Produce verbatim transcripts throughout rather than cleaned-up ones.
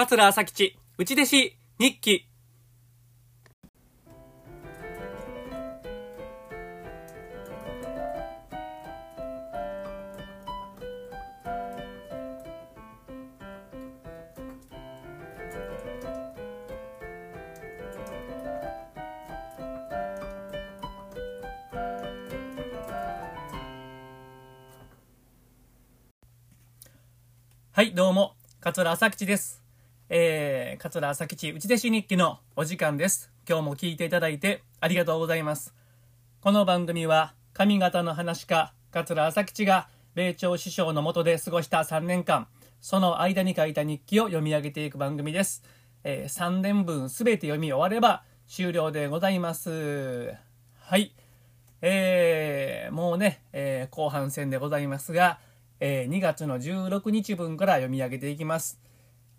桂朝吉内弟子日記。はいどうも、桂朝吉です。えー、桂朝吉内弟子日記のお時間です。今日も聞いていただいてありがとうございます。この番組は上方の噺家桂朝吉が米朝師匠の下で過ごしたさんねんかん、その間に書いた日記を読み上げていく番組です。えー、さんねんぶんすべて読み終われば終了でございます。はい、えー、もうね、えー、後半戦でございますが、えー、にがつのじゅうろくにちぶんから読み上げていきます。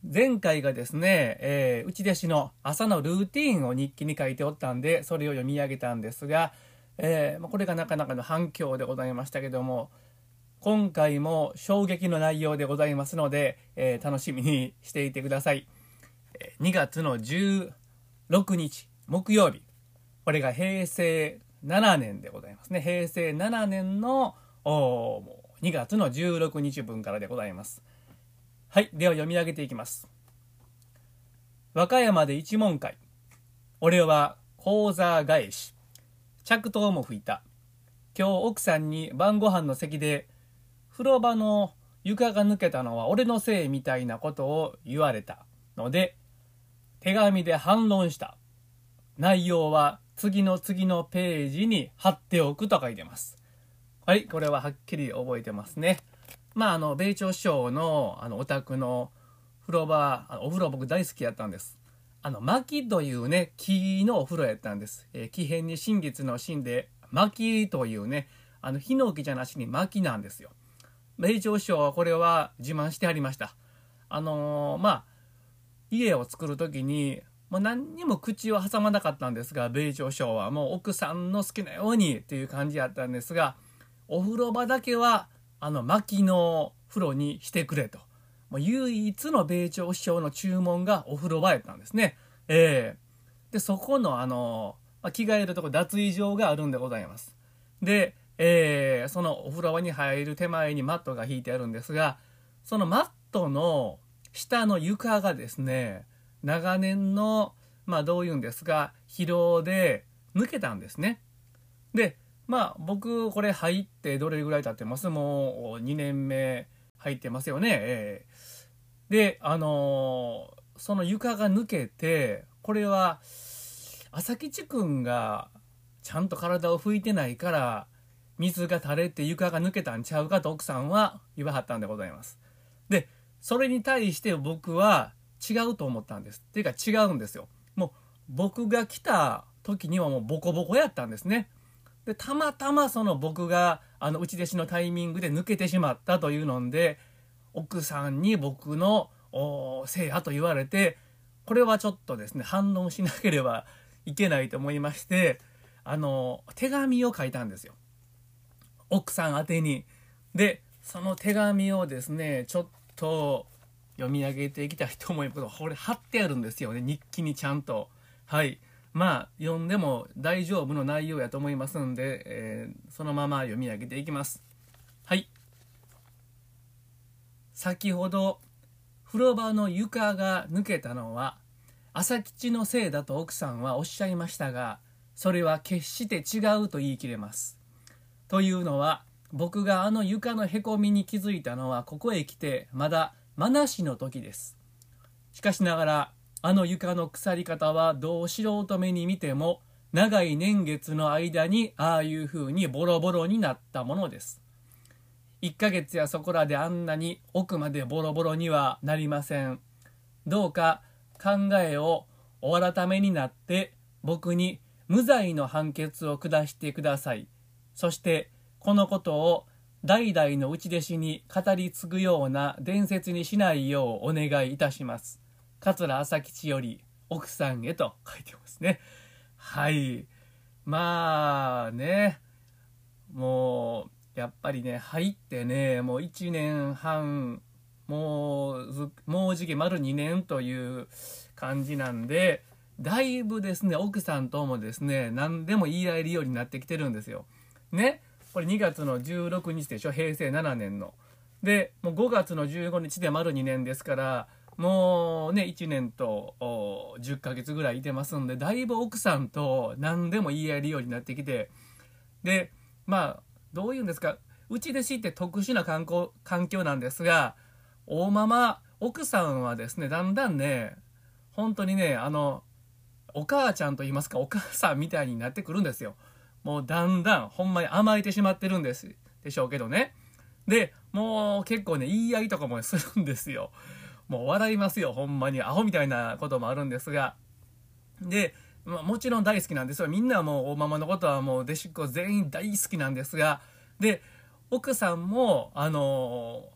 前回がですね、えー、内弟子の朝のルーティーンを日記に書いておったんで、それを読み上げたんですが、えー、これがなかなかの反響でございましたけども、今回も衝撃の内容でございますので、えー、楽しみにしていてください。にがつのじゅうろくにち木曜日、これがへいせいななねんでございますね。へいせいななねんのにがつのじゅうろくにちぶんからでございます。はい、では読み上げていきます。和歌山で一門会、俺は講座返し、着灯も吹いた。今日奥さんに晩ご飯の席で、風呂場の床が抜けたのは俺のせいみたいなことを言われたので、手紙で反論した。内容は次の次のページに貼っておくと書いてます。はい、これははっきり覚えてますね。まあ、あの米朝師匠 の, あのお宅の風呂場、あのお風呂僕大好きやったんです。あの薪というね、木のお風呂やったんです。えー、木偏に新月の新で薪というね、あのヒノキじゃなしに薪なんですよ。米朝師匠はこれは自慢してありました。あのー、まあ家を作る時に、まあ、何にも口を挟まなかったんですが、米朝師匠はもう奥さんの好きなようにっていう感じやったんですが、お風呂場だけはあの薪の風呂にしてくれと。もう唯一の米朝師匠の注文がお風呂場やったんですね。えー、でそこのあの、まあ、着替えるとこ脱衣場があるんでございます。で、えー、そのお風呂場に入る手前にマットが引いてあるんですが、そのマットの下の床がですね、長年のまあどういうんですか、疲労で抜けたんですね。でまあ僕これ入ってどれぐらい経ってます？もうにねんめ入ってますよね。えー、であのー、その床が抜けて、これは朝吉くんがちゃんと体を拭いてないから水が垂れて床が抜けたんちゃうかと奥さんは言わはったんでございます。でそれに対して僕は違うと思ったんです。っていうか違うんですよ。もう僕が来た時にはもうボコボコやったんですね。でたまたまその僕があの内弟子のタイミングで抜けてしまったというので、奥さんに僕のせいやと言われて、これはちょっとですね反論しなければいけないと思いまして、あの手紙を書いたんですよ、奥さん宛てに。でその手紙をですねちょっと読み上げていきたいと思います。これ貼ってあるんですよね、日記にちゃんと。はい。まあ読んでも大丈夫の内容やと思いますんで、えー、そのまま読み上げていきます。はい、先ほど風呂場の床が抜けたのは朝吉のせいだと奥さんはおっしゃいましたが、それは決して違うと言い切れます。というのは、僕があの床のへこみに気づいたのはここへ来てまだまなしの時です。しかしながらあの床の腐り方はどう素人目に見ても長い年月の間にああいう風にボロボロになったものです。いっかげつやそこらであんなに奥までボロボロにはなりません。どうか考えをお改めになって僕に無罪の判決を下してください。そしてこのことを代々の内弟子に語り継ぐような伝説にしないようお願いいたします。桂朝吉より奥さんへと書いてますね。はい。まあね、もうやっぱりね入ってね、もういちねんはんもう、もうじき丸にねんという感じなんで、だいぶですね、奥さんともですね、何でも言い合えるようになってきてるんですよ。ね。これにがつのじゅうろくにちでしょ、へいせいななねんの。で、もうごがつのじゅうごにちで丸にねんですから、もうね、いちねんとじゅっかげつぐらいいてますんで、だいぶ奥さんと何でも言い合えるようになってきて、で、まあ、どういうんですか、うち弟子って特殊な環境、環境なんですが、大ママ、奥さんはですね、だんだんね、本当にね、あの、お母ちゃんと言いますか、お母さんみたいになってくるんですよ。もうだんだん、ほんまに甘えてしまってるんです、でしょうけどね。で、もう結構ね、言い合いとかもするんですよ。もう笑いますよ、ほんまに。アホみたいなこともあるんですが。で、まあ、もちろん大好きなんですよ。みんなもう大ママのことはもう弟子っ子全員大好きなんですが、で、奥さんも、あのー、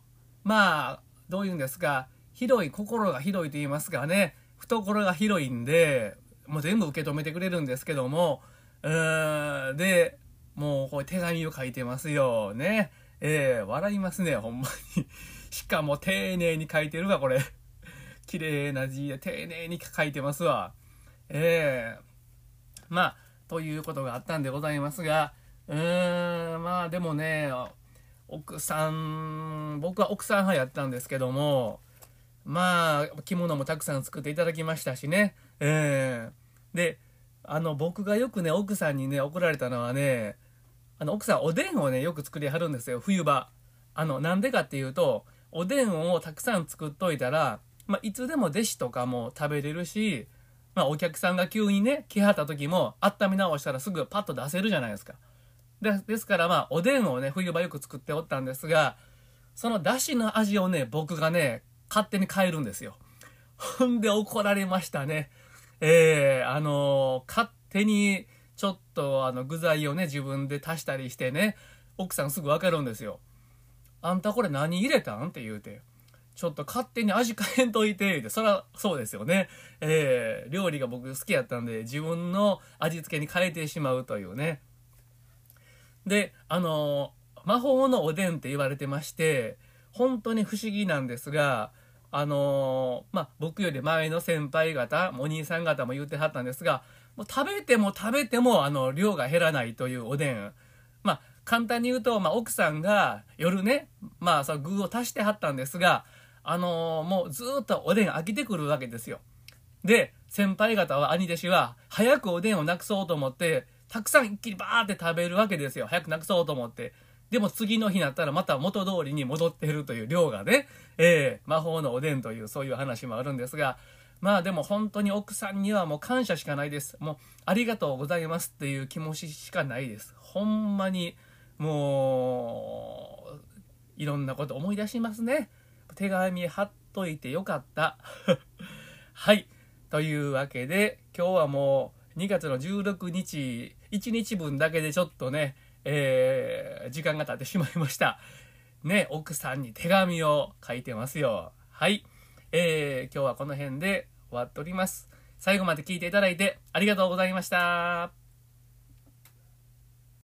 まあ、どういうんですか、広い、心が広いと言いますかね、懐が広いんで、もう全部受け止めてくれるんですけども、うーん、で、もうこう手紙を書いてますよね。えー、笑いますね、ほんまに。しかも丁寧に書いてるわ、これ。綺麗な字で丁寧に書いてますわ。えー、まあ、ということがあったんでございますが、うーん、まあでもね、奥さん、僕は奥さん派やったんですけども、まあ、着物もたくさん作っていただきましたしね。えー、で、あの、僕がよくね、奥さんにね、怒られたのはね、あの、奥さんおでんをね、よく作りはるんですよ、冬場。あの、なんでかっていうと、おでんをたくさん作っといたら、まあ、いつでも弟子とかも食べれるし、まあ、お客さんが急にね、来はった時も、温め直したらすぐパッと出せるじゃないですか。で、ですから、まあ、おでんをね、冬場よく作っておったんですが、その出汁の味をね、僕がね、勝手に変えるんですよ。ほんで怒られましたね。えー、あのー、勝手にちょっとあの具材をね、自分で足したりしてね、奥さんすぐ分かるんですよ。あんたこれ何入れたんって言うて、ちょっと勝手に味変えんといて、言うて、そらそうですよね。えー、料理が僕好きやったんで、自分の味付けに変えてしまうというね。で、あのー、魔法のおでんって言われてまして、本当に不思議なんですが、あのー、まあ、僕より前の先輩方、お兄さん方も言ってはったんですが、もう食べても食べても、あの、量が減らないというおでん。まあ、簡単に言うと、まあ、奥さんが夜ね、まあ、その具を足してはったんですが、あのー、もうずっとおでん飽きてくるわけですよ。で、先輩方は、兄弟子は、早くおでんをなくそうと思って、たくさん一気にバーって食べるわけですよ。早くなくそうと思って。でも次の日になったらまた元通りに戻ってるという量がね、えー、魔法のおでんというそういう話もあるんですが、まあでも本当に奥さんにはもう感謝しかないです。もうありがとうございますっていう気持ちしかないです。ほんまにもういろんなこと思い出しますね。手紙貼っといてよかった。はい。というわけで今日はもうにがつのじゅうろくにち、いちにちぶんだけでちょっとね、えー、時間が経ってしまいました。ね、奥さんに手紙を書いてますよ。はい。えー、今日はこの辺で終わっております。最後まで聞いていただいてありがとうございました。